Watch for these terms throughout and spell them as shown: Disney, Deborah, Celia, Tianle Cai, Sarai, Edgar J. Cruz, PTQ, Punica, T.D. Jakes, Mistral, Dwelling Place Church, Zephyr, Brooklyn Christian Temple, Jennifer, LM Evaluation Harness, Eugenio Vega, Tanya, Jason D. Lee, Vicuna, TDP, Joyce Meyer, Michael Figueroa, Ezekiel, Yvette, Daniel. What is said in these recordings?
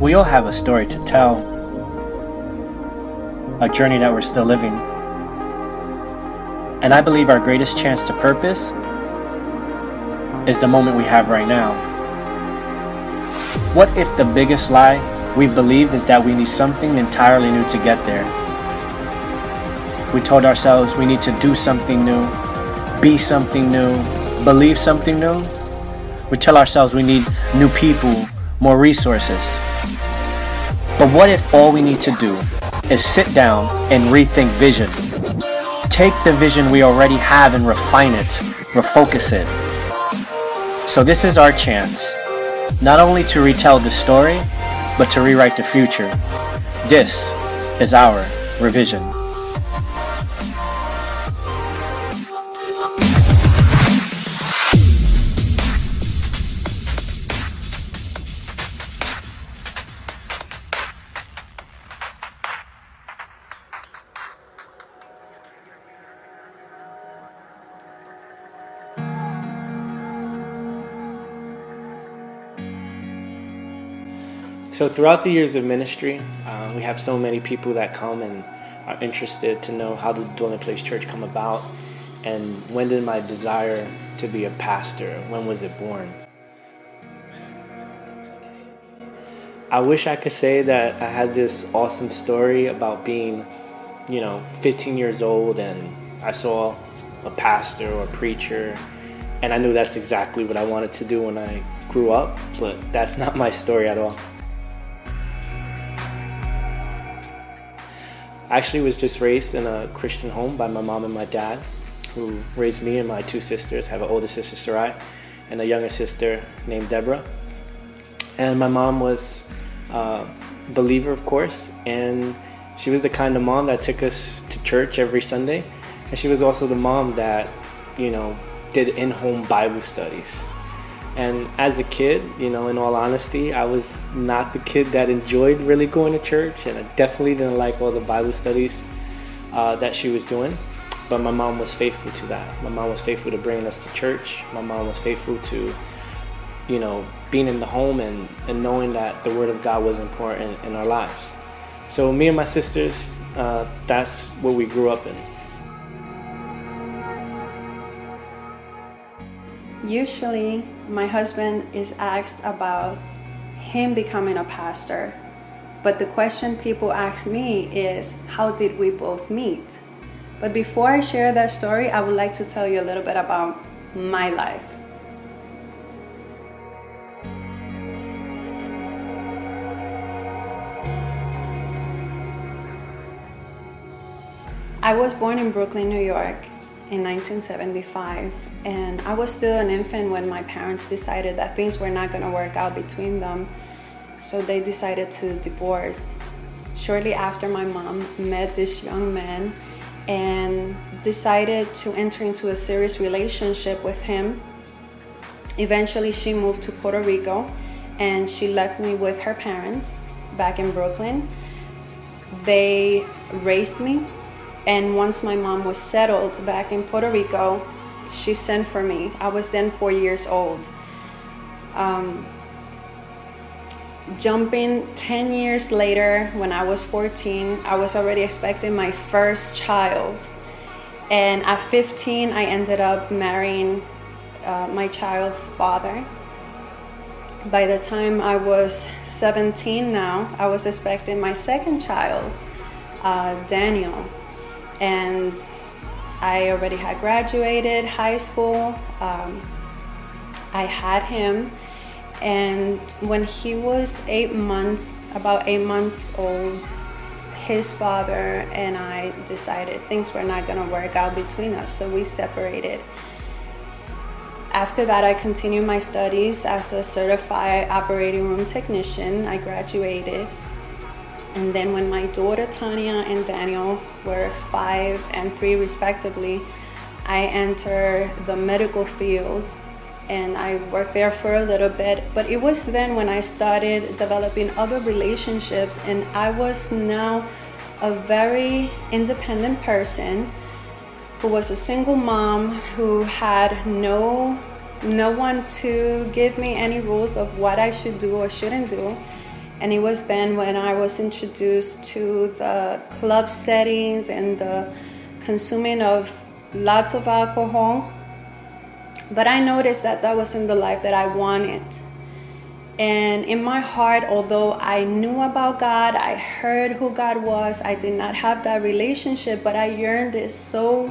We all have a story to tell, a journey that we're still living. And I believe our greatest chance to purpose is the moment we have right now. What if the biggest lie we've believed is that we need something entirely new to get there? We told ourselves we need to do something new, be something new, believe something new. We tell ourselves we need new people, more resources. But what if all we need to do is sit down and rethink vision? Take the vision we already have and refine it, refocus it. So this is our chance, not only to retell the story, but to rewrite the future. This is our revision. So throughout the years of ministry, we have so many people that come and are interested to know how did Dwelling Place Church come about, and when did my desire to be a pastor, when was it born? I wish I could say that I had this awesome story about being, 15 years old and I saw a pastor or a preacher and I knew that's exactly what I wanted to do when I grew up, but that's not my story at all. I actually was just raised in a Christian home by my mom and my dad, who raised me and my two sisters. I have an older sister, Sarai, and a younger sister named Deborah. And my mom was a believer, of course, and she was the kind of mom that took us to church every Sunday. And she was also the mom that, did in-home Bible studies. And as a kid, in all honesty, I was not the kid that enjoyed really going to church, and I definitely didn't like all the Bible studies that she was doing. But my mom was faithful to that. My mom was faithful to bringing us to church. My mom was faithful to, being in the home and knowing that the Word of God was important in our lives. So me and my sisters, that's what we grew up in. Usually, my husband is asked about him becoming a pastor, but the question people ask me is, how did we both meet? But before I share that story, I would like to tell you a little bit about my life. I was born in Brooklyn, New York, in 1975, and I was still an infant when my parents decided that things were not going to work out between them, so they decided to divorce. Shortly after, my mom met this young man and decided to enter into a serious relationship with him. Eventually, she moved to Puerto Rico and she left me with her parents back in Brooklyn. They raised me. And once my mom was settled back in Puerto Rico, she sent for me. I was then 4 years old. Jumping 10 years later, when I was 14, I was already expecting my first child. And at 15, I ended up marrying my child's father. By the time I was 17 now, I was expecting my second child, Daniel. And I already had graduated high school. I had him, and when he was about eight months old, his father and I decided things were not gonna work out between us, so we separated. After that, I continued my studies as a certified operating room technician. I graduated. And then when my daughter Tanya and Daniel were 5 and 3 respectively, I entered the medical field and I worked there for a little bit. But it was then when I started developing other relationships, and I was now a very independent person who was a single mom who had no one to give me any rules of what I should do or shouldn't do. And it was then when I was introduced to the club settings and the consuming of lots of alcohol. But I noticed that that wasn't the life that I wanted. And in my heart, although I knew about God, I heard who God was, I did not have that relationship, but I yearned it so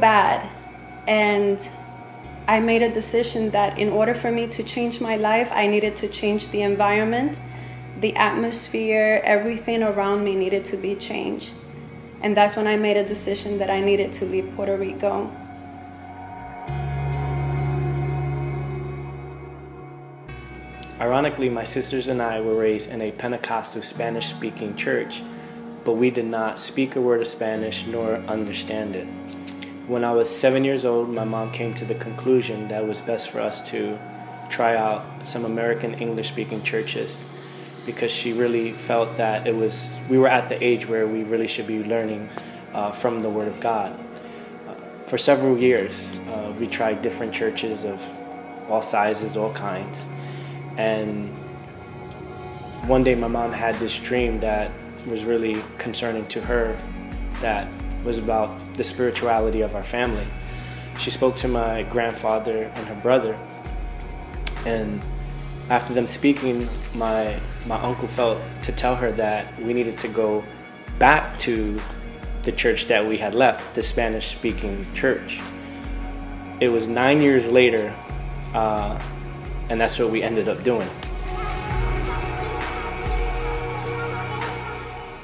bad. And I made a decision that in order for me to change my life, I needed to change the environment, the atmosphere, everything around me needed to be changed. And that's when I made a decision that I needed to leave Puerto Rico. Ironically, my sisters and I were raised in a Pentecostal Spanish-speaking church, but we did not speak a word of Spanish nor understand it. When I was 7 years old, my mom came to the conclusion that it was best for us to try out some American English-speaking churches, because she really felt that we were at the age where we really should be learning from the Word of God. For several years, we tried different churches of all sizes, all kinds, and one day my mom had this dream that was really concerning to her, that was about the spirituality of our family. She spoke to my grandfather and her brother, and after them speaking, my uncle felt to tell her that we needed to go back to the church that we had left, the Spanish-speaking church. It was 9 years later, and that's what we ended up doing.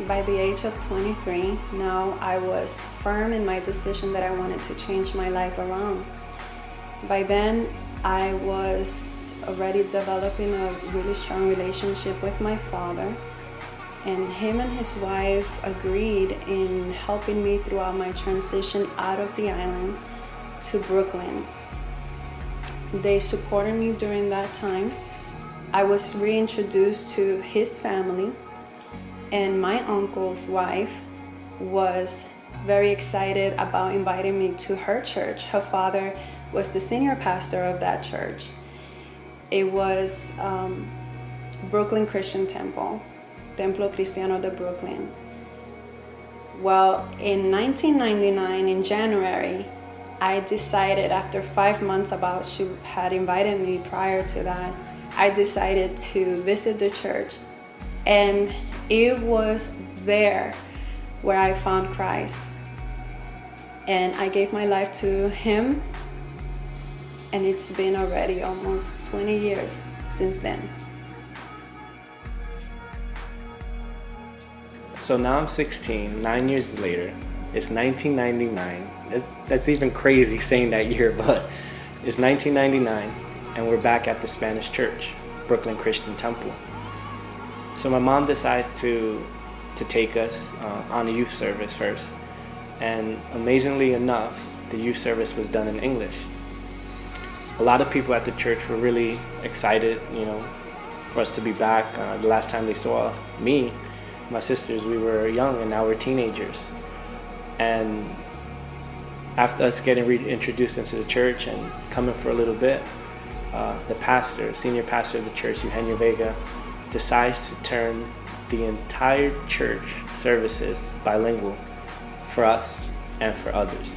By the age of 23, now I was firm in my decision that I wanted to change my life around. By then, I was already developing a really strong relationship with my father, and him and his wife agreed in helping me throughout my transition out of the island to Brooklyn. They supported me during that time. I was reintroduced to his family, and my uncle's wife was very excited about inviting me to her church. Her father was the senior pastor of that church. It was Brooklyn Christian Temple, Templo Cristiano de Brooklyn. Well, in 1999, in January, I decided after 5 months about she had invited me prior to that, I decided to visit the church. And it was there where I found Christ. And I gave my life to Him. And it's been already almost 20 years since then. So now I'm 16, 9 years later. It's 1999. That's even crazy saying that year, but it's 1999, and we're back at the Spanish church, Brooklyn Christian Temple. So my mom decides to take us on a youth service first, and amazingly enough, the youth service was done in English. A lot of people at the church were really excited, you know, for us to be back. The last time they saw me, my sisters, we were young, and now we're teenagers. And after us getting reintroduced into the church and coming for a little bit, the pastor, senior pastor of the church, Eugenio Vega, decides to turn the entire church services bilingual for us and for others.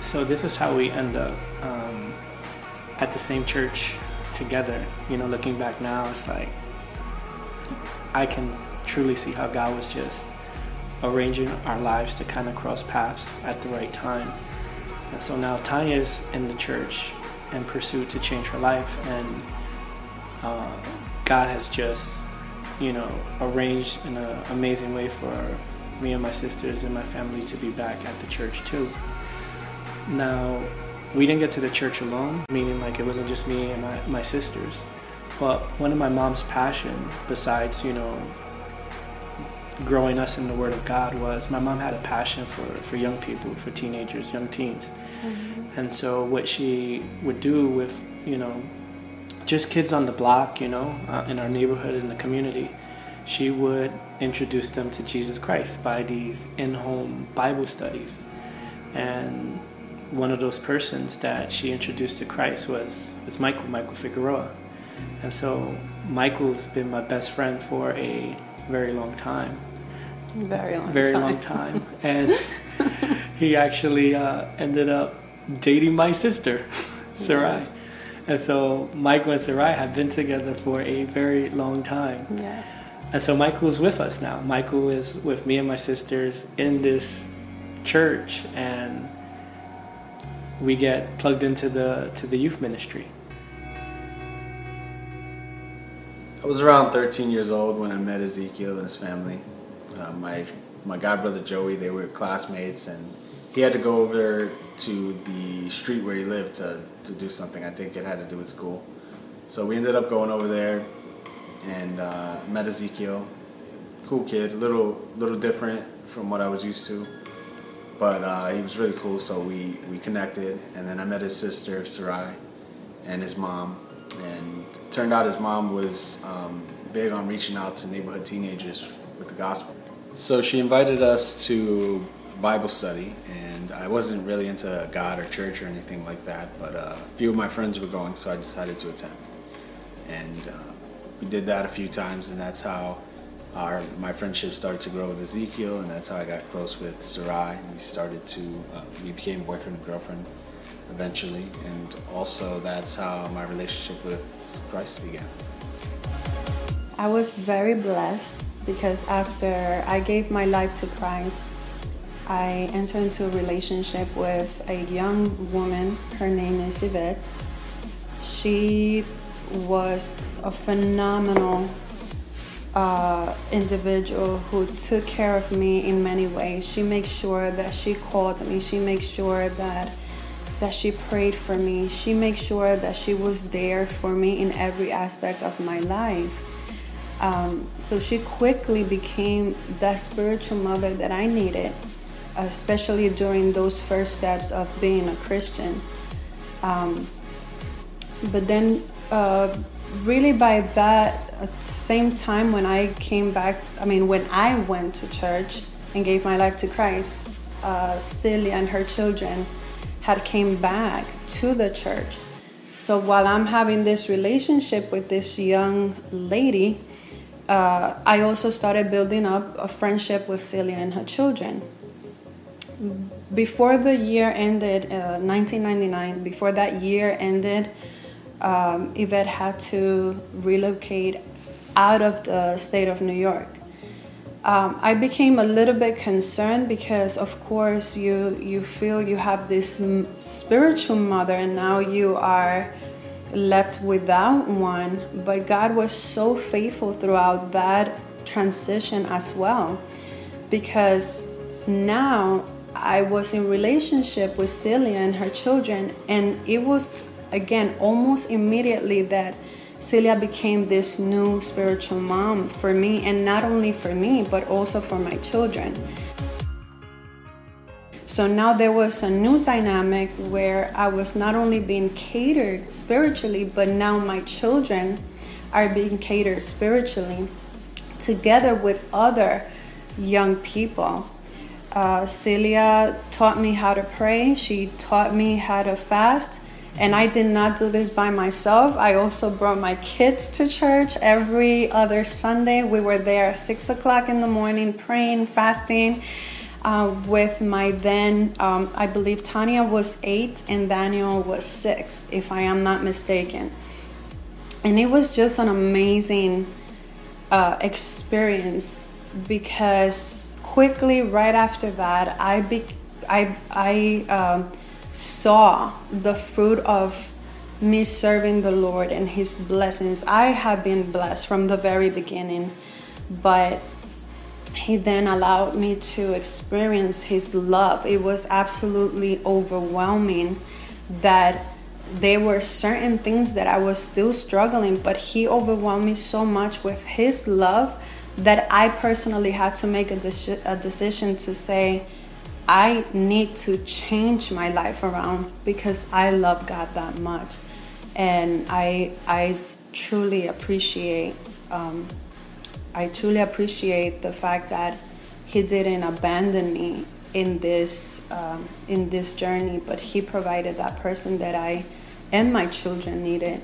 So this is how we end up at the same church together. You know, looking back now, it's like I can truly see how God was just arranging our lives to kind of cross paths at the right time. And so now Tanya's in the church in pursuit to change her life, and God has just, you know, arranged in an amazing way for me and my sisters and my family to be back at the church too. Now, we didn't get to the church alone, meaning like it wasn't just me and my sisters, but one of my mom's passion, besides, you know, growing us in the Word of God, was my mom had a passion for young people, for teenagers, young teens. Mm-hmm. And so what she would do with, you know, just kids on the block, you know, in our neighborhood, in the community, she would introduce them to Jesus Christ by these in-home Bible studies. And one of those persons that she introduced to Christ was Michael Figueroa. And so Michael's been my best friend for a very long time. Very long time. And he actually ended up dating my sister, Sarai. Yes. And so Michael and Sarai have been together for a very long time. Yes. And so Michael's with us now. Michael is with me and my sisters in this church, and we get plugged into the youth ministry. I was around 13 years old when I met Ezekiel and his family. My god brother Joey, they were classmates, and he had to go over to the street where he lived to do something. I think it had to do with school. So we ended up going over there and met Ezekiel. Cool kid, little different from what I was used to, but he was really cool, so we connected. And then I met his sister, Sarai, and his mom. And it turned out his mom was big on reaching out to neighborhood teenagers with the gospel. So she invited us to Bible study, and I wasn't really into God or church or anything like that, but a few of my friends were going, so I decided to attend. And we did that a few times, and that's how my friendship started to grow with Ezekiel, and that's how I got close with Sarai. And we became boyfriend and girlfriend eventually, and also that's how my relationship with Christ began. I was very blessed because after I gave my life to Christ, I entered into a relationship with a young woman. Her name is Yvette. She was a phenomenal individual who took care of me in many ways. She made sure that she called me. She made sure that she prayed for me. She made sure that she was there for me in every aspect of my life. So she quickly became that spiritual mother that I needed, especially during those first steps of being a Christian. But then really by that same time when I came back, when I went to church and gave my life to Christ, Celia and her children had came back to the church. So while I'm having this relationship with this young lady, I also started building up a friendship with Celia and her children. Before the year ended, 1999, before that year ended, Yvette had to relocate out of the state of New York. I became a little bit concerned because, of course, you feel you have this spiritual mother and now you are left without one. But God was so faithful throughout that transition as well, because now I was in relationship with Celia and her children, and it was, again, almost immediately that Celia became this new spiritual mom for me, and not only for me, but also for my children. So now there was a new dynamic where I was not only being catered spiritually, but now my children are being catered spiritually together with other young people. Celia taught me how to pray. She taught me how to fast. And I did not do this by myself. I also brought my kids to church every other Sunday. We were there at 6 o'clock in the morning, praying, fasting, with my then, I believe Tanya was 8 and Daniel was 6, if I am not mistaken. And it was just an amazing experience, because quickly right after that, I saw the fruit of me serving the Lord and His blessings. I have been blessed from the very beginning, but He then allowed me to experience His love. It was absolutely overwhelming that there were certain things that I was still struggling, but He overwhelmed me so much with His love that I personally had to make a decision to say, I need to change my life around because I love God that much. And I truly appreciate the fact that He didn't abandon me in this journey, but He provided that person that I and my children needed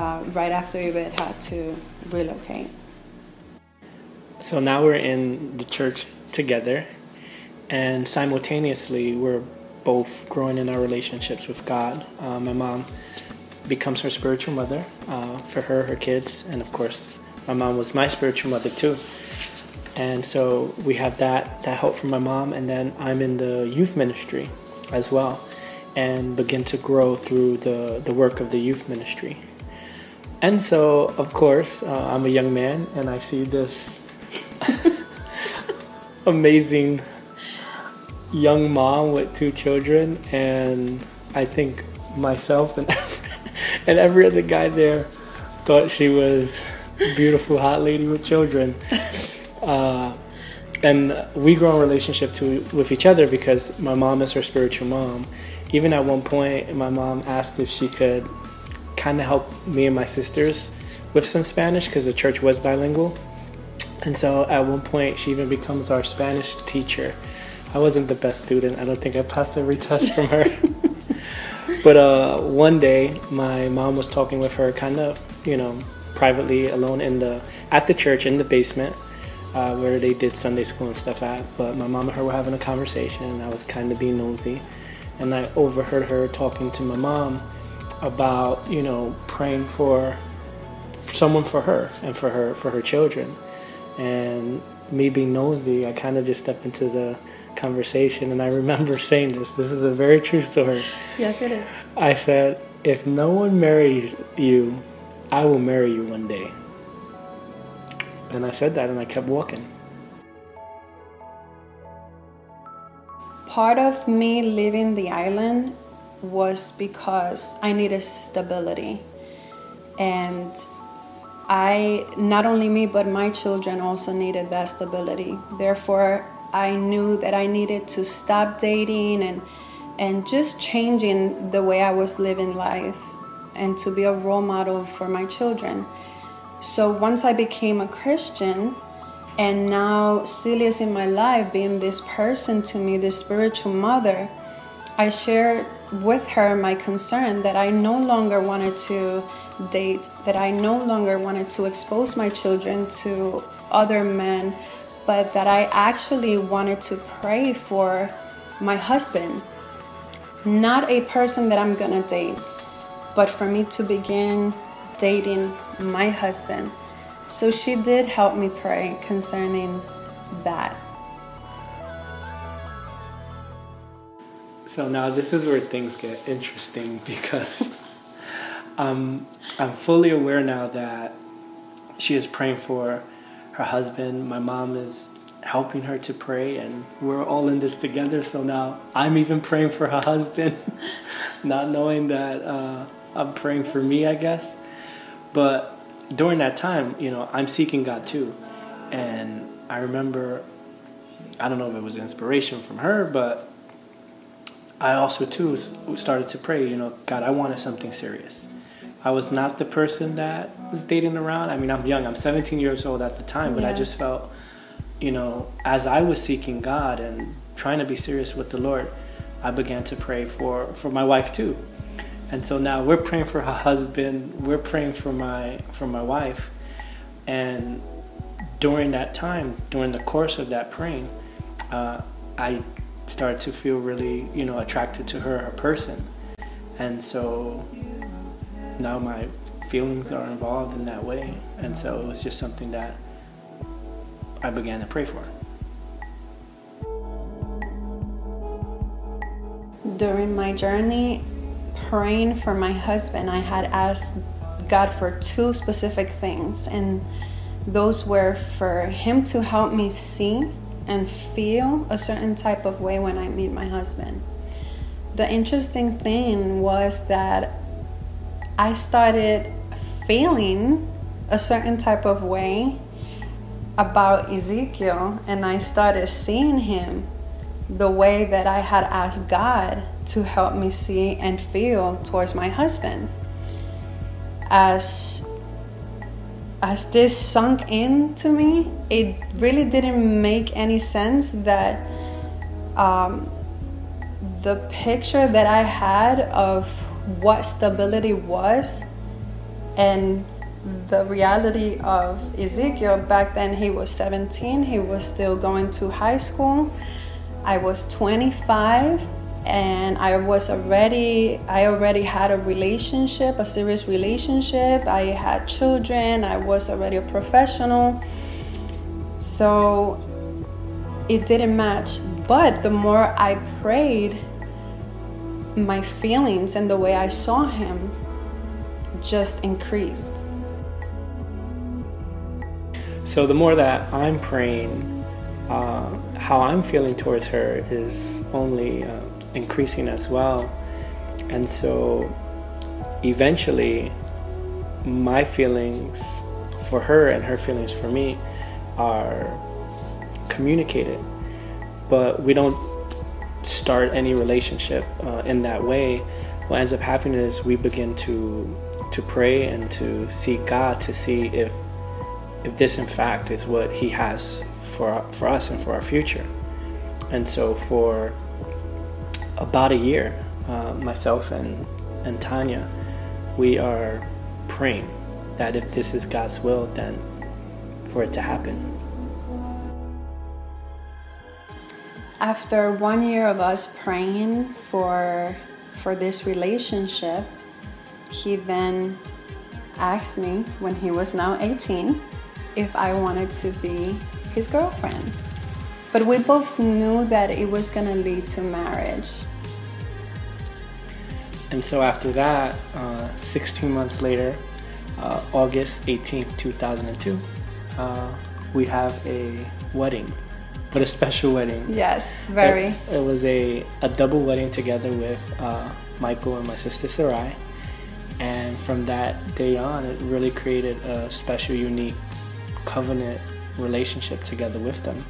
right after Yvette had to relocate. So now we're in the church together, and simultaneously we're both growing in our relationships with God. My mom becomes her spiritual mother for her, her kids, and of course my mom was my spiritual mother too. And so we have that help from my mom, and then I'm in the youth ministry as well and begin to grow through the work of the youth ministry. And so, of course, I'm a young man and I see this amazing young mom with two children, and I think myself and every other guy there thought she was a beautiful hot lady with children. And we grow a relationship with each other because my mom is her spiritual mom. Even at one point, my mom asked if she could kind of help me and my sisters with some Spanish because the church was bilingual. And so at one point, she even becomes our Spanish teacher. I wasn't the best student. I don't think I passed every test from her. But one day, my mom was talking with her kind of, privately alone at the church in the basement. Where they did Sunday school and stuff at, but my mom and her were having a conversation and I was kind of being nosy, and I overheard her talking to my mom about, praying for someone for her and for her children. And me being nosy, I kind of just stepped into the conversation, and I remember saying this is a very true story. Yes, it is. I said, "If no one marries you, I will marry you one day." And I said that, and I kept walking. Part of me leaving the island was because I needed stability. And not only me, but my children also needed that stability. Therefore, I knew that I needed to stop dating and just changing the way I was living life and to be a role model for my children. So once I became a Christian, and now Celia's in my life, being this person to me, this spiritual mother, I shared with her my concern that I no longer wanted to date, that I no longer wanted to expose my children to other men, but that I actually wanted to pray for my husband, not a person that I'm gonna date, but for me to begin dating my husband. So she did help me pray concerning that. So now this is where things get interesting, because I'm fully aware now that she is praying for her husband. My mom is helping her to pray, and we're all in this together. So now I'm even praying for her husband, not knowing that I'm praying for me, I guess. But during that time, I'm seeking God too. And I remember, I don't know if it was inspiration from her, but I also too started to pray, God, I wanted something serious. I was not the person that was dating around. I mean, I'm young, I'm 17 years old at the time, but yeah. I just felt, as I was seeking God and trying to be serious with the Lord, I began to pray for my wife too. And so now we're praying for her husband, we're praying for my wife. And during that time, during the course of that praying, I started to feel really, attracted to her person. And so now my feelings are involved in that way. And so it was just something that I began to pray for. During my journey, praying for my husband, I had asked God for two specific things, and those were for him to help me see and feel a certain type of way when I meet my husband. The interesting thing was that I started feeling a certain type of way about Ezekiel, and I started seeing him the way that I had asked God to help me see and feel towards my husband. As this sunk into me, it really didn't make any sense that the picture that I had of what stability was And the reality of Ezekiel, back then he was 17, he was still going to high school. I was 25, and I already had a relationship, a serious relationship. I had children, I was already a professional. So it didn't match. But the more I prayed, my feelings and the way I saw him just increased. So the more that I'm praying, how I'm feeling towards her is only increasing as well. And so eventually my feelings for her and her feelings for me are communicated, but we don't start any relationship in that way. What ends up happening is we begin to pray and to seek God to see if this in fact is what he has for us and for our future. And so for about a year, myself and Tanya, we are praying that if this is God's will, then for it to happen. After 1 year of us praying for this relationship, he then asked me, when he was now 18, if I wanted to be his girlfriend. But we both knew that it was going to lead to marriage. And so after that, 16 months later, August 18th, 2002, we have a wedding, but a special wedding. Yes, very. It was a double wedding together with Michael and my sister Sarai. And from that day on, it really created a special, unique covenant relationship together with them.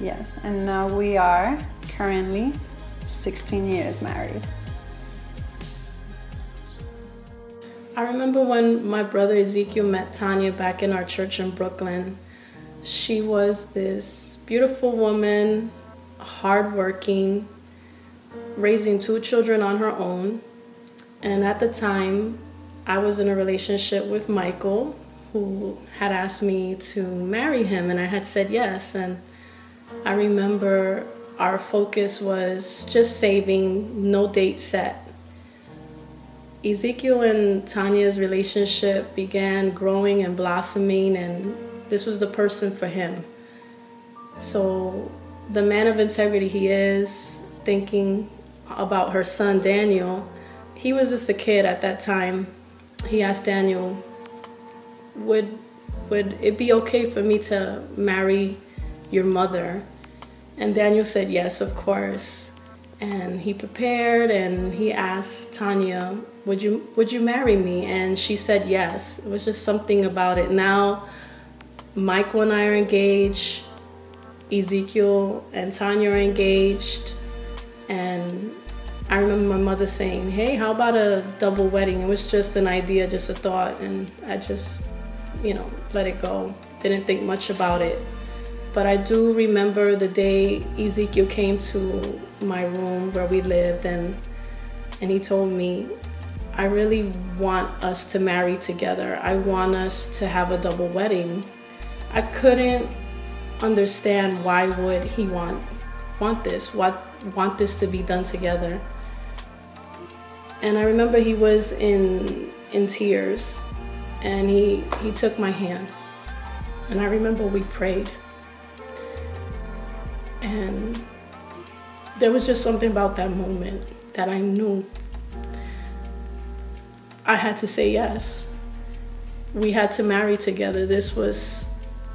Yes, and now we are currently 16 years married. I remember when my brother Ezekiel met Tanya back in our church in Brooklyn. She was this beautiful woman, hardworking, raising two children on her own. And at the time, I was in a relationship with Michael, who had asked me to marry him, and I had said yes. And I remember our focus was just saving, no date set. Ezekiel and Tanya's relationship began growing and blossoming, and this was the person for him. So the man of integrity he is, thinking about her son Daniel, he was just a kid at that time. He asked Daniel, would it be okay for me to marry your mother? And Daniel said yes, of course. And he prepared and he asked Tanya, would you marry me? And she said yes. It was just something about it. Now, Michael and I are engaged, Ezekiel and Tanya are engaged, and I remember my mother saying, hey, how about a double wedding? It was just an idea, just a thought, and I just, let it go. Didn't think much about it. But I do remember the day Ezekiel came to my room where we lived, and he told me, I really want us to marry together. I want us to have a double wedding. I couldn't understand why would he want this to be done together. And I remember he was in tears, and he took my hand. And I remember we prayed. And there was just something about that moment that I knew I had to say yes. We had to marry together. This was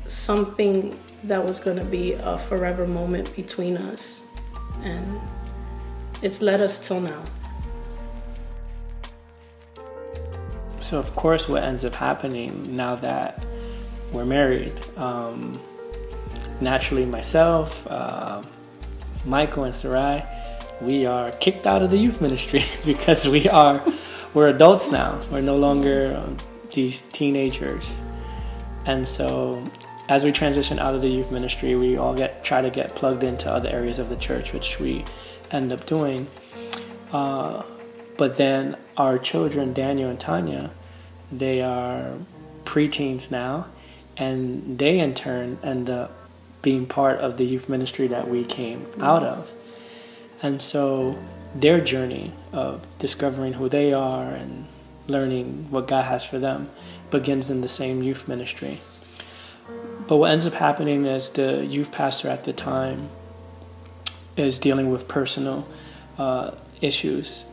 something that was going to be a forever moment between us. And it's led us till now. So of course what ends up happening now that we're married, naturally myself, Michael and Sarai, we are kicked out of the youth ministry because we're adults now. We're no longer these teenagers. And so as we transition out of the youth ministry, we all try to get plugged into other areas of the church, which we end up doing. But then our children, Daniel and Tanya, They are preteens now, and they in turn end up being part of the youth ministry that we came out of. And so their journey of discovering who they are and learning what God has for them begins in the same youth ministry. But what ends up happening is the youth pastor at the time is dealing with personal issues.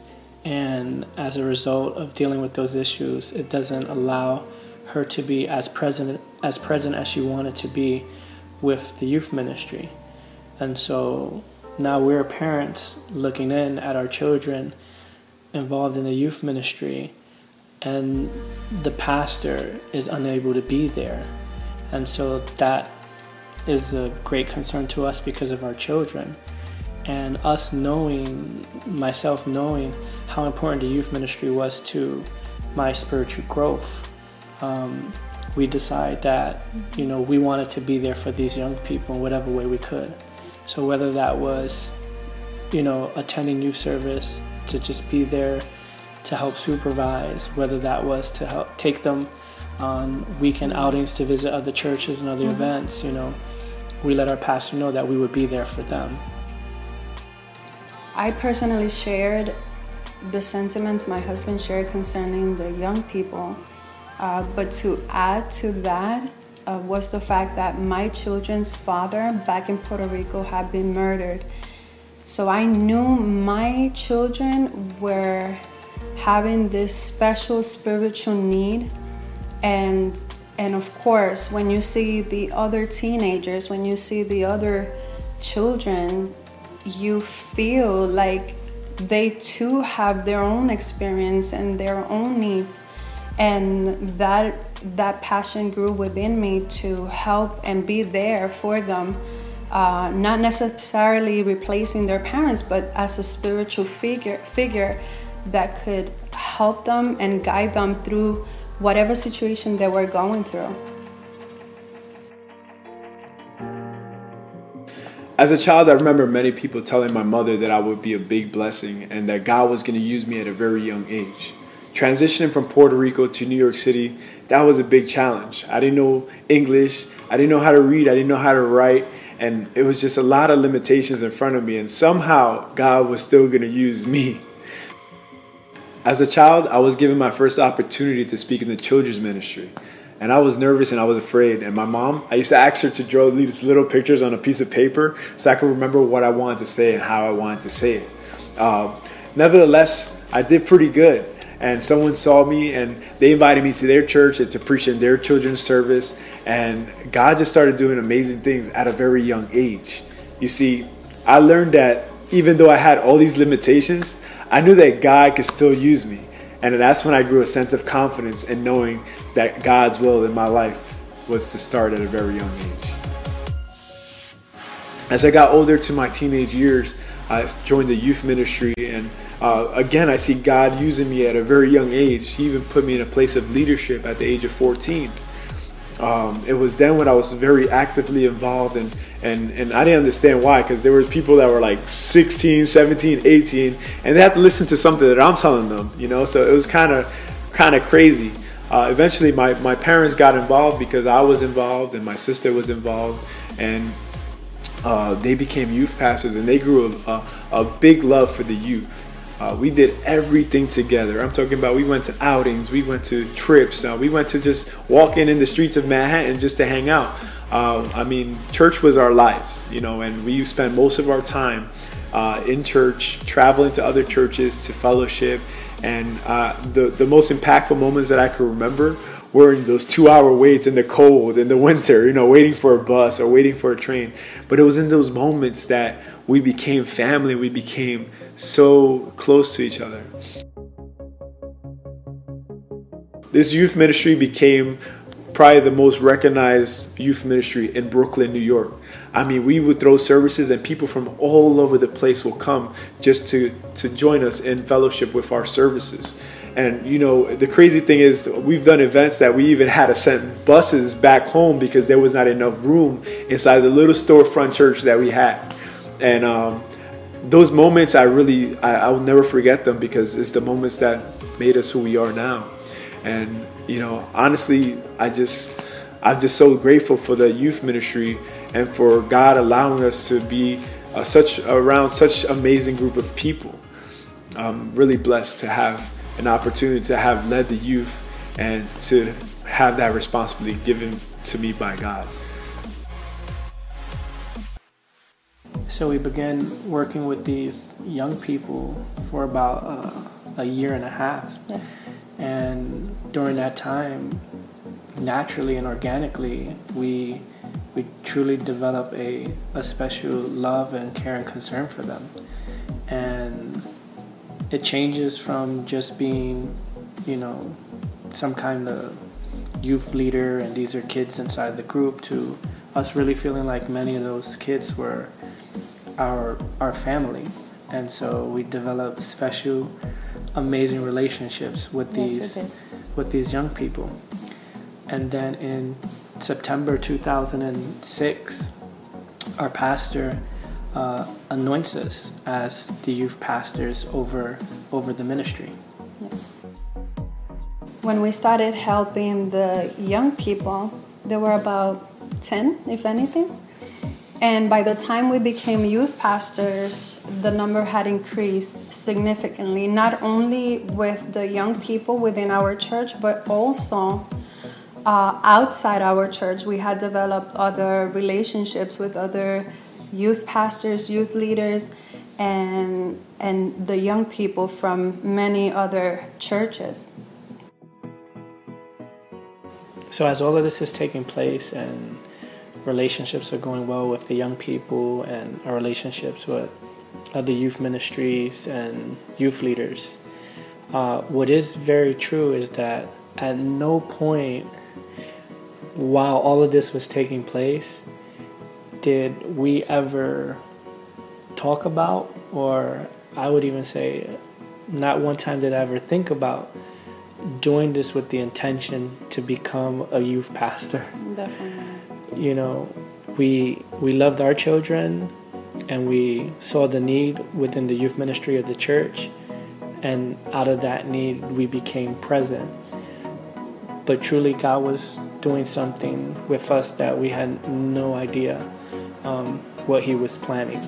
And as a result of dealing with those issues, it doesn't allow her to be as present as she wanted to be with the youth ministry. And so now we're parents looking in at our children involved in the youth ministry, and the pastor is unable to be there. And so that is a great concern to us because of our children. And us knowing, myself knowing, how important the youth ministry was to my spiritual growth, we decided that, you know, we wanted to be there for these young people in whatever way we could. So whether that was, you know, attending youth service to just be there to help supervise, whether that was to help take them on weekend outings to visit other churches and other events, you know, we let our pastor know that we would be there for them. I personally shared the sentiments my husband shared concerning the young people, but to add to that was the fact that my children's father back in Puerto Rico had been murdered. So I knew my children were having this special spiritual need, and of course, when you see the other teenagers, when you see the other children, you feel like they too have their own experience and their own needs, and that passion grew within me to help and be there for them, not necessarily replacing their parents, but as a spiritual figure that could help them and guide them through whatever situation they were going through. As a child, I remember many people telling my mother that I would be a big blessing and that God was going to use me at a very young age. Transitioning from Puerto Rico to New York City, that was a big challenge. I didn't know English, I didn't know how to read, I didn't know how to write, and it was just a lot of limitations in front of me, and somehow God was still going to use me. As a child, I was given my first opportunity to speak in the children's ministry. And I was nervous and I was afraid. And my mom, I used to ask her to draw these little pictures on a piece of paper so I could remember what I wanted to say and how I wanted to say it. Nevertheless, I did pretty good. And someone saw me and they invited me to their church and to preach in their children's service. And God just started doing amazing things at a very young age. You see, I learned that even though I had all these limitations, I knew that God could still use me. And that's when I grew a sense of confidence in knowing that God's will in my life was to start at a very young age. As I got older to my teenage years, I joined the youth ministry, and again, I see God using me at a very young age. He even put me in a place of leadership at the age of 14. It was then when I was very actively involved, and I didn't understand why, because there were people that were like 16, 17, 18, and they had to listen to something that I'm telling them, you know, so it was kind of crazy. Eventually my parents got involved because I was involved and my sister was involved, and they became youth pastors, and they grew a big love for the youth. We did everything together. I'm talking about we went to outings, we went to trips, we went to just walking in the streets of Manhattan just to hang out. I mean, church was our lives, you know, and we spent most of our time in church, traveling to other churches to fellowship. And the most impactful moments that I can remember were in those 2-hour waits in the cold, in the winter, you know, waiting for a bus or waiting for a train. But it was in those moments that we became family, we became so close to each other. This youth ministry became probably the most recognized youth ministry in Brooklyn, New York. I mean, we would throw services and people from all over the place will come just to join us in fellowship with our services. And, you know, the crazy thing is we've done events that we even had to send buses back home because there was not enough room inside the little storefront church that we had. And those moments, I will never forget them because it's the moments that made us who we are now. And You know, honestly, I'm just so grateful for the youth ministry and for God allowing us to be around such amazing group of people. I'm really blessed to have an opportunity to have led the youth and to have that responsibility given to me by God. So we began working with these young people for about a year and a half. Yes. And during that time, naturally and organically, we truly develop a special love and care and concern for them. And it changes from just being, you know, some kind of youth leader and these are kids inside the group to us really feeling like many of those kids were our family. And so we developed special, amazing relationships with these young people. And then in September 2006, our pastor anoints us as the youth pastors over the ministry. Yes. When we started helping the young people, there were about 10, if anything. And by the time we became youth pastors, the number had increased significantly, not only with the young people within our church, but also outside our church. We had developed other relationships with other youth pastors, youth leaders, and the young people from many other churches. So as all of this is taking place and relationships are going well with the young people and our relationships with other youth ministries and youth leaders, what is very true is that at no point while all of this was taking place did we ever talk about, or I would even say not one time did I ever think about doing this with the intention to become a youth pastor. Definitely. You know, we loved our children and we saw the need within the youth ministry of the church, and out of that need we became present. But truly God was doing something with us that we had no idea what he was planning.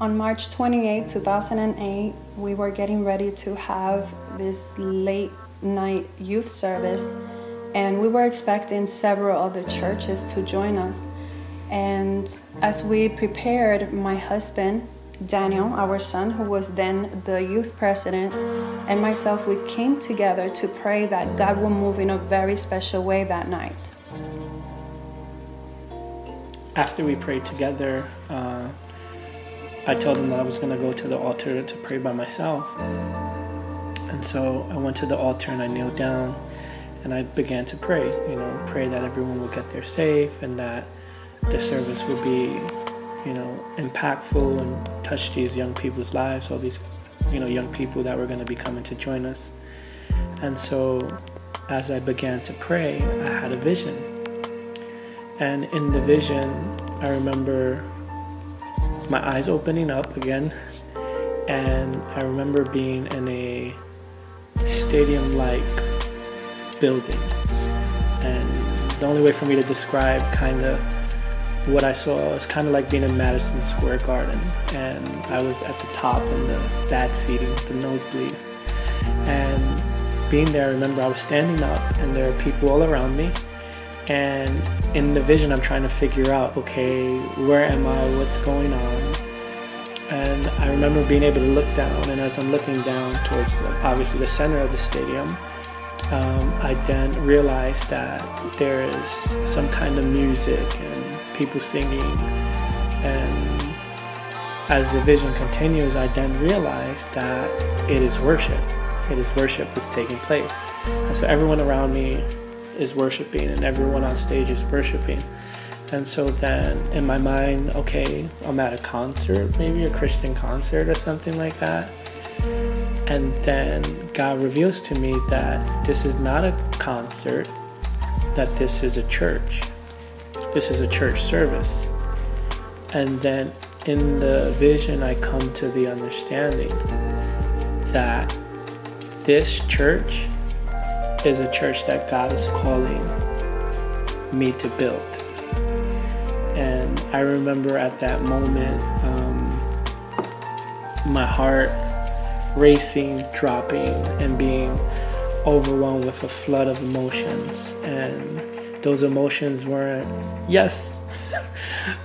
On March 28, 2008, we were getting ready to have this late night youth service, and we were expecting several other churches to join us. And as we prepared, my husband Daniel, our son, who was then the youth president, and myself, we came together to pray that God will move in a very special way that night. After we prayed together, I told him that I was going to go to the altar to pray by myself. And so I went to the altar and I kneeled down and I began to pray, you know, pray that everyone would get there safe and that the service would be, you know, impactful and touch these young people's lives, all these, you know, young people that were going to be coming to join us. And so as I began to pray, I had a vision. And in the vision, I remember my eyes opening up again, and I remember being in a stadium-like building. And the only way for me to describe kind of what I saw was kind of like being in Madison Square Garden, and I was at the top in the bad seating, the nosebleed. And being there, I remember I was standing up and there are people all around me, and in the vision I'm trying to figure out, okay, where am I, what's going on? And I remember being able to look down, and as I'm looking down towards obviously the center of the stadium, I then realized that there is some kind of music and people singing. And as the vision continues, I then realized that it is worship. It is worship that's taking place. And so everyone around me is worshiping and everyone on stage is worshiping. And so then in my mind, okay, I'm at a concert, maybe a Christian concert or something like that. And then God reveals to me that this is not a concert, that this is a church. This is a church service. And then in the vision, I come to the understanding that this church is a church that God is calling me to build. And I remember at that moment, my heart racing, dropping, and being overwhelmed with a flood of emotions. And those emotions weren't, yes,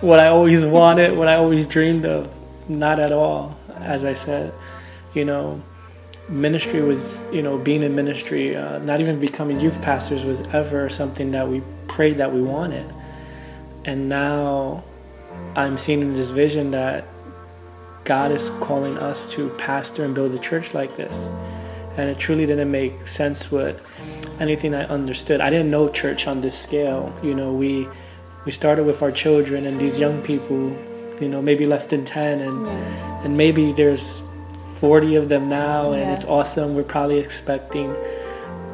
what I always wanted, what I always dreamed of, not at all. As I said, you know, ministry was, you know, being in ministry, not even becoming youth pastors was ever something that we prayed that we wanted. And now I'm seeing this vision that God is calling us to pastor and build a church like this. And it truly didn't make sense with anything I understood. I didn't know church on this scale. You know, we started with our children and these young people, you know, maybe less than 10, and maybe there's 40 of them now, and yes, it's awesome. We're probably expecting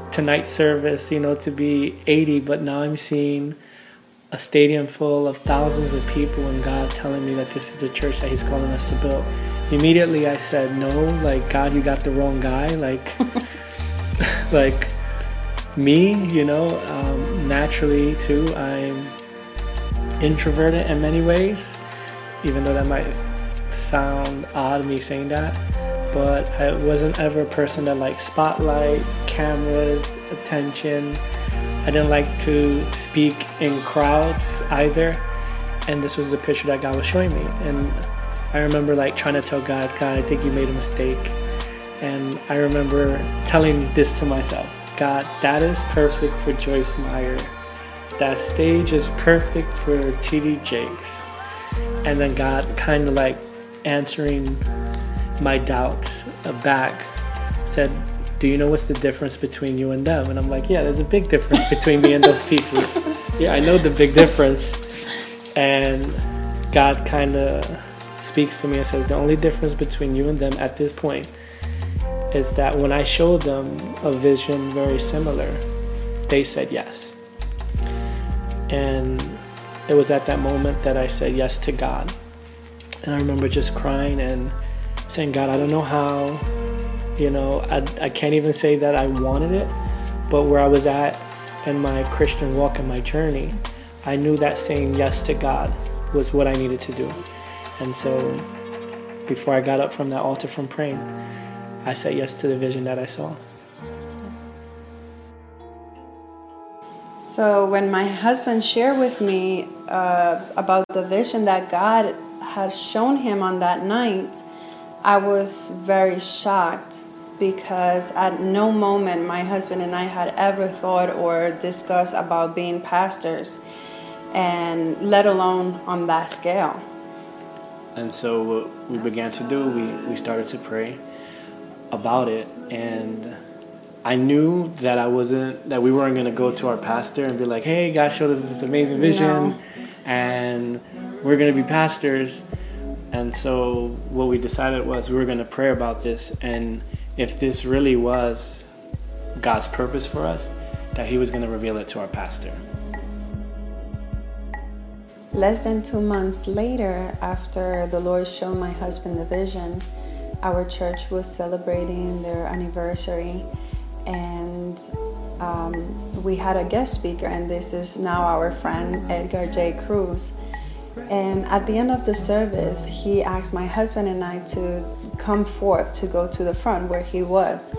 tonight's service, you know, to be 80, but now I'm seeing a stadium full of thousands of people, and God telling me that this is the church that he's calling us to build. Immediately I said, no, like, God, you got the wrong guy, like, like me, you know. Naturally too, I'm introverted in many ways, even though that might sound odd, me saying that, but I wasn't ever a person that liked spotlight, cameras, attention. I didn't like to speak in crowds either, and this was the picture that God was showing me. And I remember, like, trying to tell God, God, I think you made a mistake. And I remember telling this to myself, God, that is perfect for Joyce Meyer. That stage is perfect for T.D. Jakes. And then God kind of like answering my doubts back said, do you know what's the difference between you and them? And I'm like, yeah, there's a big difference between me and those people. Yeah, I know the big difference. And God kind of speaks to me and says, the only difference between you and them at this point is that when I showed them a vision very similar, they said yes. And it was at that moment that I said yes to God. And I remember just crying and saying, God, I don't know how. You know, I can't even say that I wanted it, but where I was at in my Christian walk and my journey, I knew that saying yes to God was what I needed to do. And so before I got up from that altar from praying, I said yes to the vision that I saw. So when my husband shared with me about the vision that God had shown him on that night, I was very shocked, because at no moment my husband and I had ever thought or discussed about being pastors, and let alone on that scale. And so what we began to do, we started to pray about it, and I knew that we weren't going to go to our pastor and be like, hey, God showed us this amazing vision, no, and we're going to be pastors. And so what we decided was we were going to pray about this, and if this really was God's purpose for us, that he was going to reveal it to our pastor. Less than 2 months later, after the Lord showed my husband the vision, our church was celebrating their anniversary, and we had a guest speaker, and this is now our friend Edgar J. Cruz. And at the end of the service, he asked my husband and I to come forth, to go to the front where he was.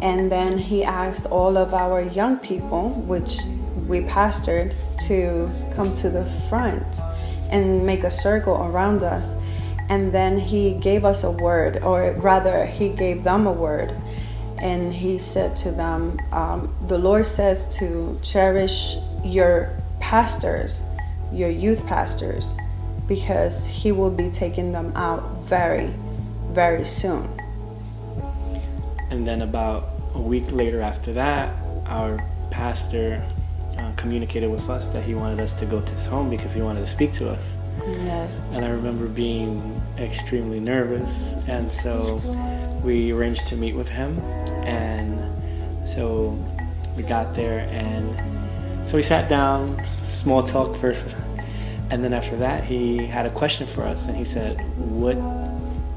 And then he asked all of our young people, which we pastored, to come to the front and make a circle around us. And then he gave us a word, or rather, he gave them a word. And he said to them, the Lord says to cherish your pastors, your youth pastors, because he will be taking them out very, very soon. And then about a week later after that, our pastor communicated with us that he wanted us to go to his home because he wanted to speak to us. Yes. And I remember being extremely nervous, and so we arranged to meet with him, and so we got there, and so we sat down, small talk first, and then after that he had a question for us, and he said, what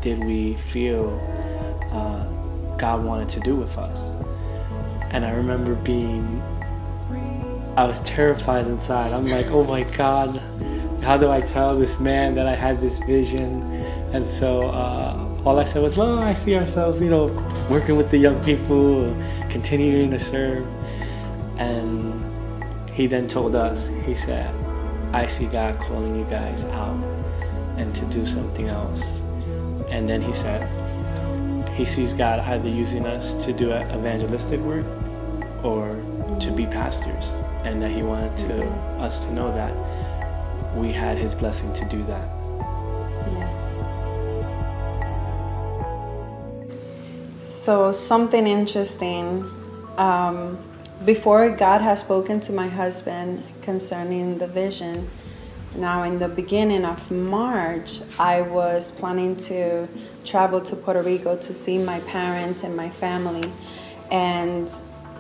did we feel God wanted to do with us. And I remember I was terrified inside. I'm like, oh my God, how do I tell this man that I had this vision? And so all I said was, well, I see ourselves, you know, working with the young people, continuing to serve. And he then told us, he said, I see God calling you guys out and to do something else. And then he said, he sees God either using us to do evangelistic work or to be pastors, and that he wanted us to know that we had his blessing to do that. Yes. So something interesting, before God has spoken to my husband concerning the vision. Now in the beginning of March, I was planning to travel to Puerto Rico to see my parents and my family. And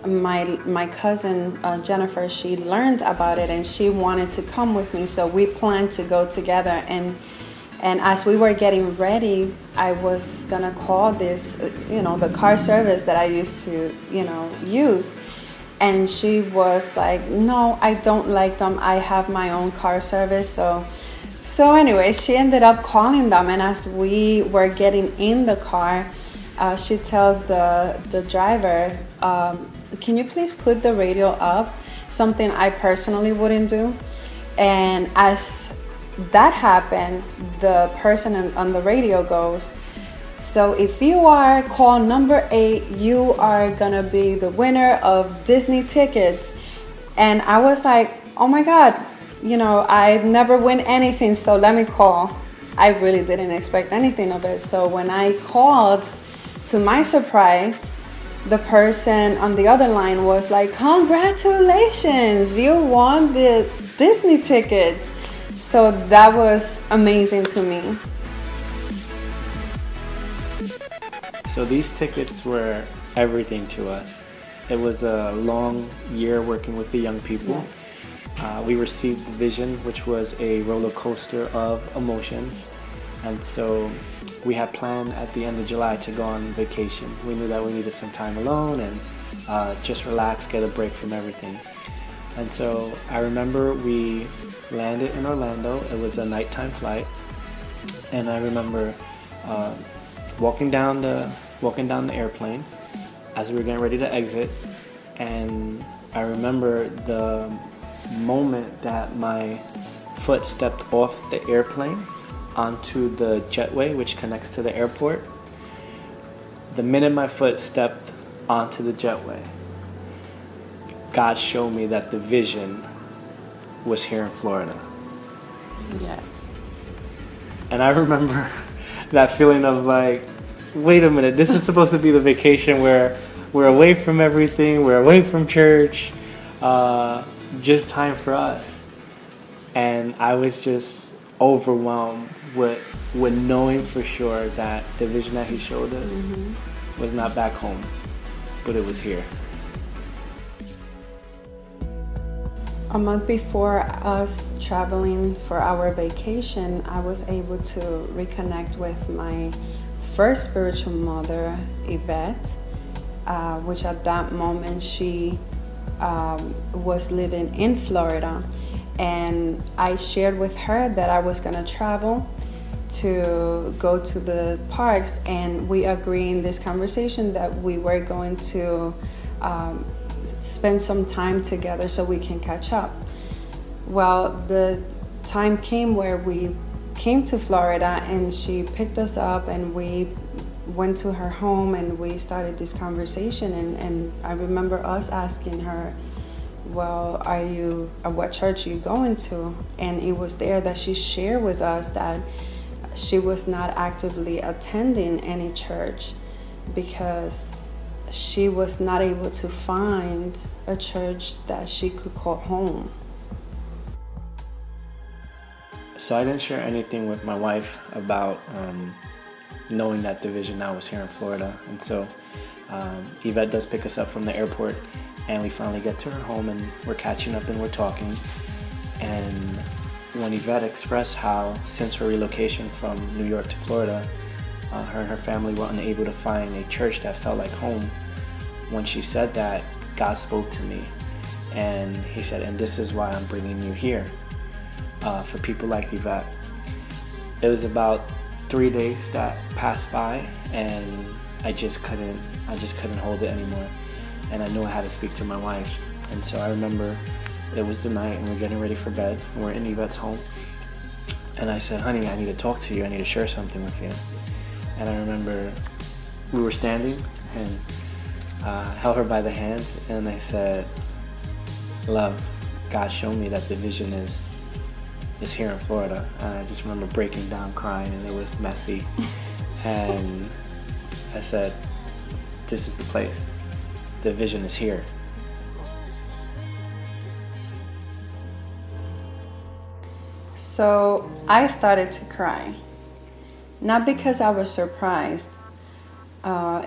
my cousin, Jennifer, she learned about it and she wanted to come with me. So we planned to go together. And as we were getting ready, I was gonna call this, you know, the car service that I used to, you know, use. And she was like, no, I don't like them. I have my own car service. So anyway, she ended up calling them. And as we were getting in the car, she tells the driver, can you please put the radio up? Something I personally wouldn't do. And as that happened, the person on the radio goes, so if you are call number 8, you are gonna be the winner of Disney tickets. And I was like, oh my God, you know, I never win anything, so let me call. I really didn't expect anything of it. So when I called, to my surprise, the person on the other line was like, congratulations, you won the Disney ticket. So that was amazing to me. So these tickets were everything to us. It was a long year working with the young people. Yes. We received the vision, which was a roller coaster of emotions. And so we had planned at the end of July to go on vacation. We knew that we needed some time alone and just relax, get a break from everything. And so I remember we landed in Orlando. It was a nighttime flight. And I remember walking down the airplane as we were getting ready to exit, and I remember the moment that my foot stepped off the airplane onto the jetway, which connects to the airport. The minute my foot stepped onto the jetway, God showed me that the vision was here in Florida. Yes. And I remember that feeling of like, wait a minute, this is supposed to be the vacation where we're away from everything, we're away from church, just time for us. And I was just overwhelmed with knowing for sure that the vision that he showed us mm-hmm. was not back home, but it was here. A month before us traveling for our vacation, I was able to reconnect with my first spiritual mother, Yvette, which at that moment she was living in Florida. And I shared with her that I was gonna travel to go to the parks, and we agreed in this conversation that we were going to spend some time together so we can catch up. Well, the time came where we came to Florida, and she picked us up and we went to her home and we started this conversation, and I remember us asking her, well, what church are you going to? And it was there that she shared with us that she was not actively attending any church because she was not able to find a church that she could call home. So I didn't share anything with my wife about knowing that the vision now was here in Florida. And so Yvette does pick us up from the airport, and we finally get to her home and we're catching up and we're talking. And when Yvette expressed how, since her relocation from New York to Florida, Her and her family were unable to find a church that felt like home. When she said that, God spoke to me, and he said, and this is why I'm bringing you here, for people like Yvette. It was about 3 days that passed by, and I just couldn't hold it anymore, and I knew I had to speak to my wife. And so I remember it was the night, and we're getting ready for bed, and we're in Yvette's home, and I said, honey, I need to talk to you, I need to share something with you. And I remember we were standing, and held her by the hands, and I said, love, God showed me that the vision is here in Florida. And I just remember breaking down crying, and it was messy. And I said, this is the place. The vision is here. So I started to cry, not because I was surprised.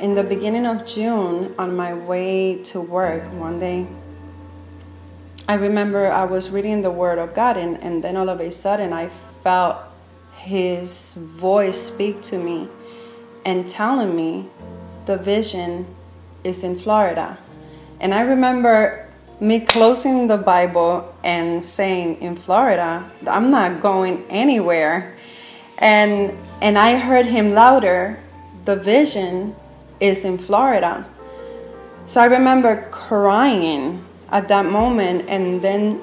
In the beginning of June, on my way to work one day, I remember I was reading the Word of God, and then all of a sudden I felt His voice speak to me and telling me the vision is in Florida. And I remember me closing the Bible and saying, in Florida? I'm not going anywhere. And I heard Him louder. The vision is in Florida. So I remember crying at that moment, and then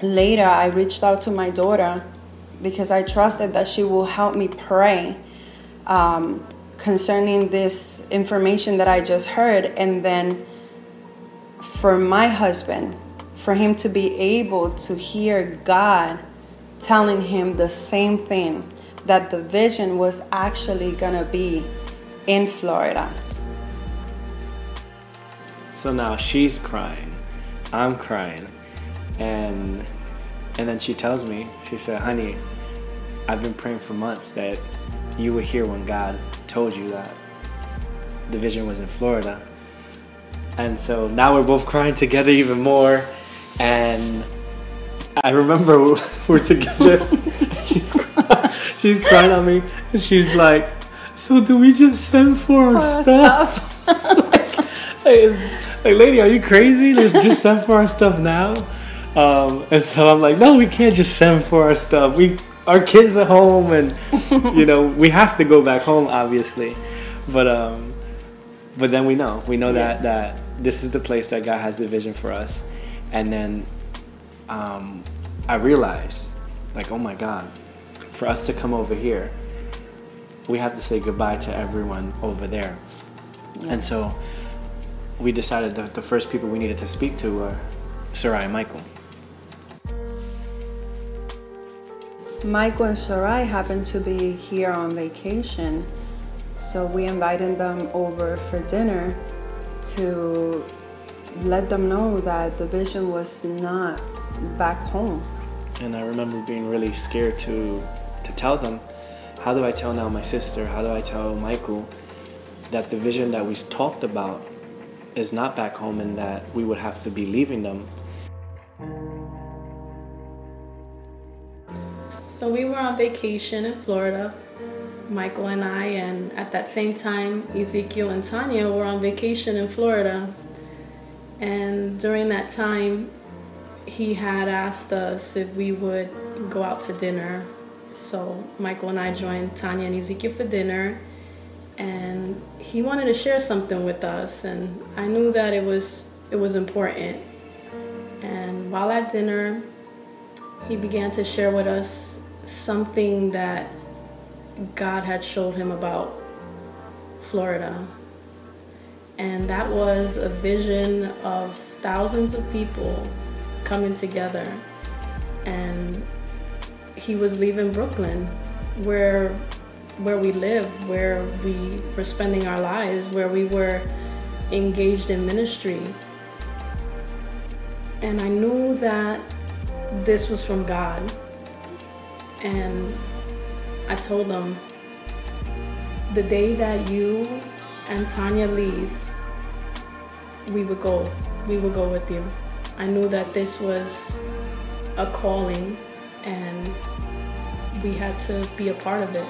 later I reached out to my daughter because I trusted that she will help me pray concerning this information that I just heard, and then for my husband, for him to be able to hear God telling him the same thing, that the vision was actually gonna be in Florida. So now she's crying, I'm crying, and then she tells me, she said, honey, I've been praying for months that you were here when God told you that the vision was in Florida. And so now we're both crying together even more, and I remember we're together, she's crying. She's crying on me, and she's like, so do we just send for our stuff? like, lady, are you crazy? Let's just send for our stuff now? And so I'm like, no, we can't just send for our stuff. Our kids are home, and, you know, we have to go back home, obviously. But then we know that this is the place that God has the vision for us. And then I realized, like, oh, my God. For us to come over here, we have to say goodbye to everyone over there. Yes. And so we decided that the first people we needed to speak to were Sarai and Michael. Michael and Sarai happened to be here on vacation, so we invited them over for dinner to let them know that the vision was not back home. And I remember being really scared to tell them, how do I tell now my sister, how do I tell Michael that the vision that we talked about is not back home and that we would have to be leaving them? So we were on vacation in Florida, Michael and I, and at that same time, Ezekiel and Tanya were on vacation in Florida. And during that time, he had asked us if we would go out to dinner. So Michael and I joined Tanya and Ezekiel for dinner, and he wanted to share something with us, and I knew that it was important. And while at dinner, he began to share with us something that God had showed him about Florida. And that was a vision of thousands of people coming together. And he was leaving Brooklyn, where we lived, where we were spending our lives, where we were engaged in ministry. And I knew that this was from God. And I told him, the day that you and Tanya leave, we would go with you. I knew that this was a calling, and we had to be a part of it.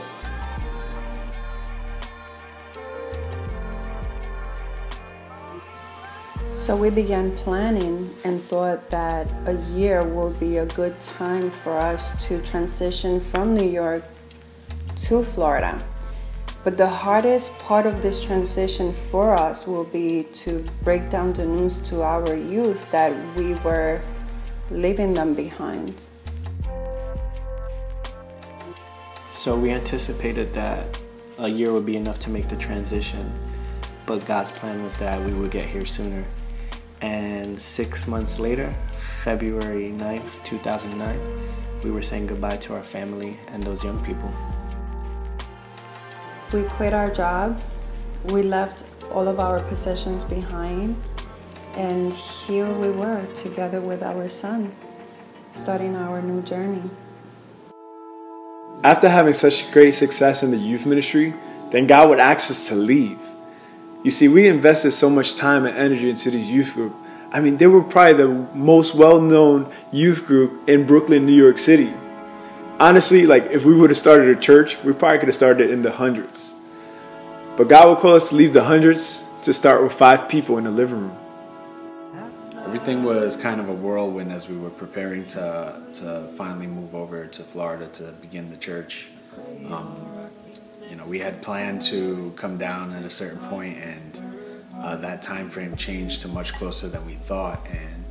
So we began planning and thought that a year will be a good time for us to transition from New York to Florida. But the hardest part of this transition for us will be to break down the news to our youth that we were leaving them behind. So we anticipated that a year would be enough to make the transition, but God's plan was that we would get here sooner. And 6 months later, February 9th, 2009, we were saying goodbye to our family and those young people. We quit our jobs, we left all of our possessions behind, and here we were together with our son, starting our new journey. After having such great success in the youth ministry, then God would ask us to leave. You see, we invested so much time and energy into this youth group. I mean, they were probably the most well-known youth group in Brooklyn, New York City. Honestly, like, if we would have started a church, we probably could have started in the hundreds. But God would call us to leave the hundreds to start with 5 people in the living room. Everything was kind of a whirlwind as we were preparing to finally move over to Florida to begin the church. You know, we had planned to come down at a certain point, and that time frame changed to much closer than we thought. And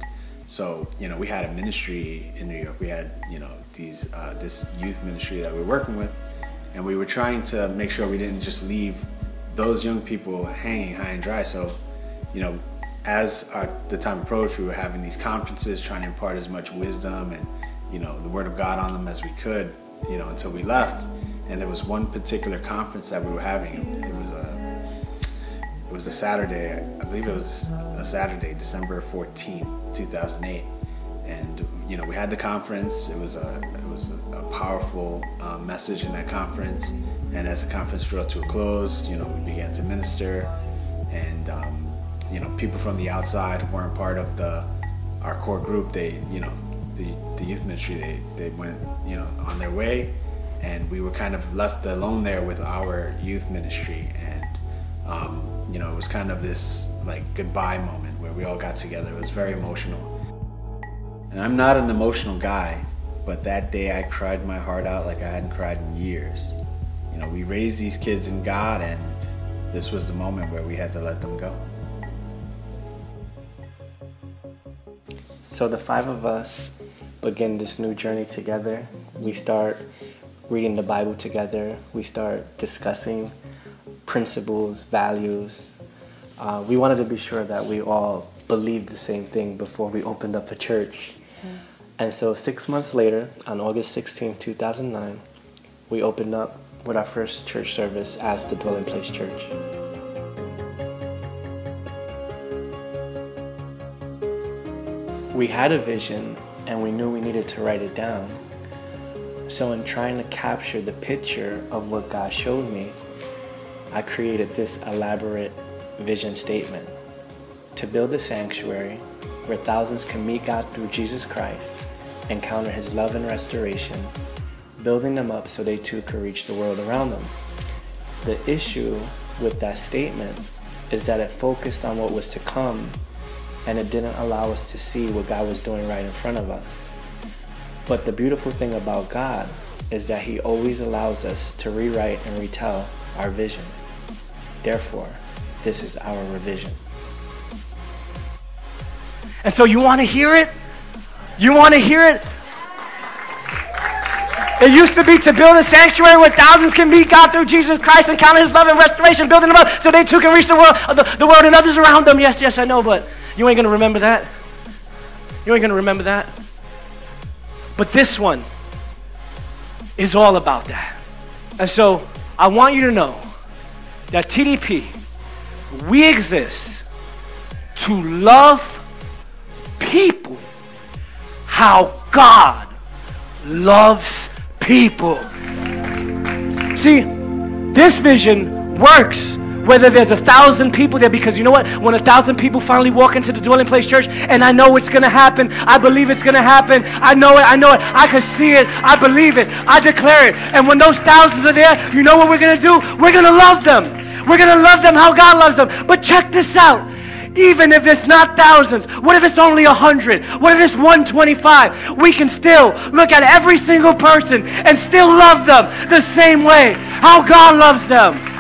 so, you know, we had a ministry in New York. We had, you know, this youth ministry that we were working with, and we were trying to make sure we didn't just leave those young people hanging high and dry. So, you know, as the time approached, we were having these conferences, trying to impart as much wisdom and, you know, the Word of God on them as we could, you know, until we left. And there was one particular conference that we were having. It was a Saturday, I believe it was a Saturday, December 14th, 2008. And, you know, we had the conference. It was a powerful message in that conference. And as the conference drew to a close, you know, we began to minister. And, you know, people from the outside who weren't part of our core group, they, you know, the youth ministry, they went, you know, on their way. And we were kind of left alone there with our youth ministry. And, you know, it was kind of this like goodbye moment where we all got together. It was very emotional. And I'm not an emotional guy, but that day I cried my heart out like I hadn't cried in years. You know, we raised these kids in God, and this was the moment where we had to let them go. So the 5 of us begin this new journey together. We start reading the Bible together. We start discussing principles, values. We wanted to be sure that we all believed the same thing before we opened up a church. Yes. And so 6 months later, on August 16, 2009, we opened up with our first church service as the Dwelling Place Church. We had a vision, and we knew we needed to write it down. So in trying to capture the picture of what God showed me, I created this elaborate vision statement: to build a sanctuary where thousands can meet God through Jesus Christ, encounter His love and restoration, building them up so they too could reach the world around them. The issue with that statement is that it focused on what was to come, and it didn't allow us to see what God was doing right in front of us. But the beautiful thing about God is that He always allows us to rewrite and retell our vision. Therefore, this is our revision. And so you want to hear it? You want to hear it? It used to be to build a sanctuary where thousands can meet God through Jesus Christ, encounter His love and restoration, building them up so they too can reach the world, the world and others around them. Yes, yes, I know, but you ain't going to remember that. You ain't going to remember that. But this one is all about that. And so I want you to know that TDP, we exist to love people how God loves people. See, this vision works whether there's 1,000 people there, because you know what? When 1,000 people finally walk into the Dwelling Place Church, and I know it's going to happen. I believe it's going to happen. I know it. I can see it. I believe it. I declare it. And when those thousands are there, you know what we're going to do? We're going to love them. We're going to love them how God loves them. But check this out. Even if it's not thousands, what if it's only 100? What if it's 125? We can still look at every single person and still love them the same way how God loves them.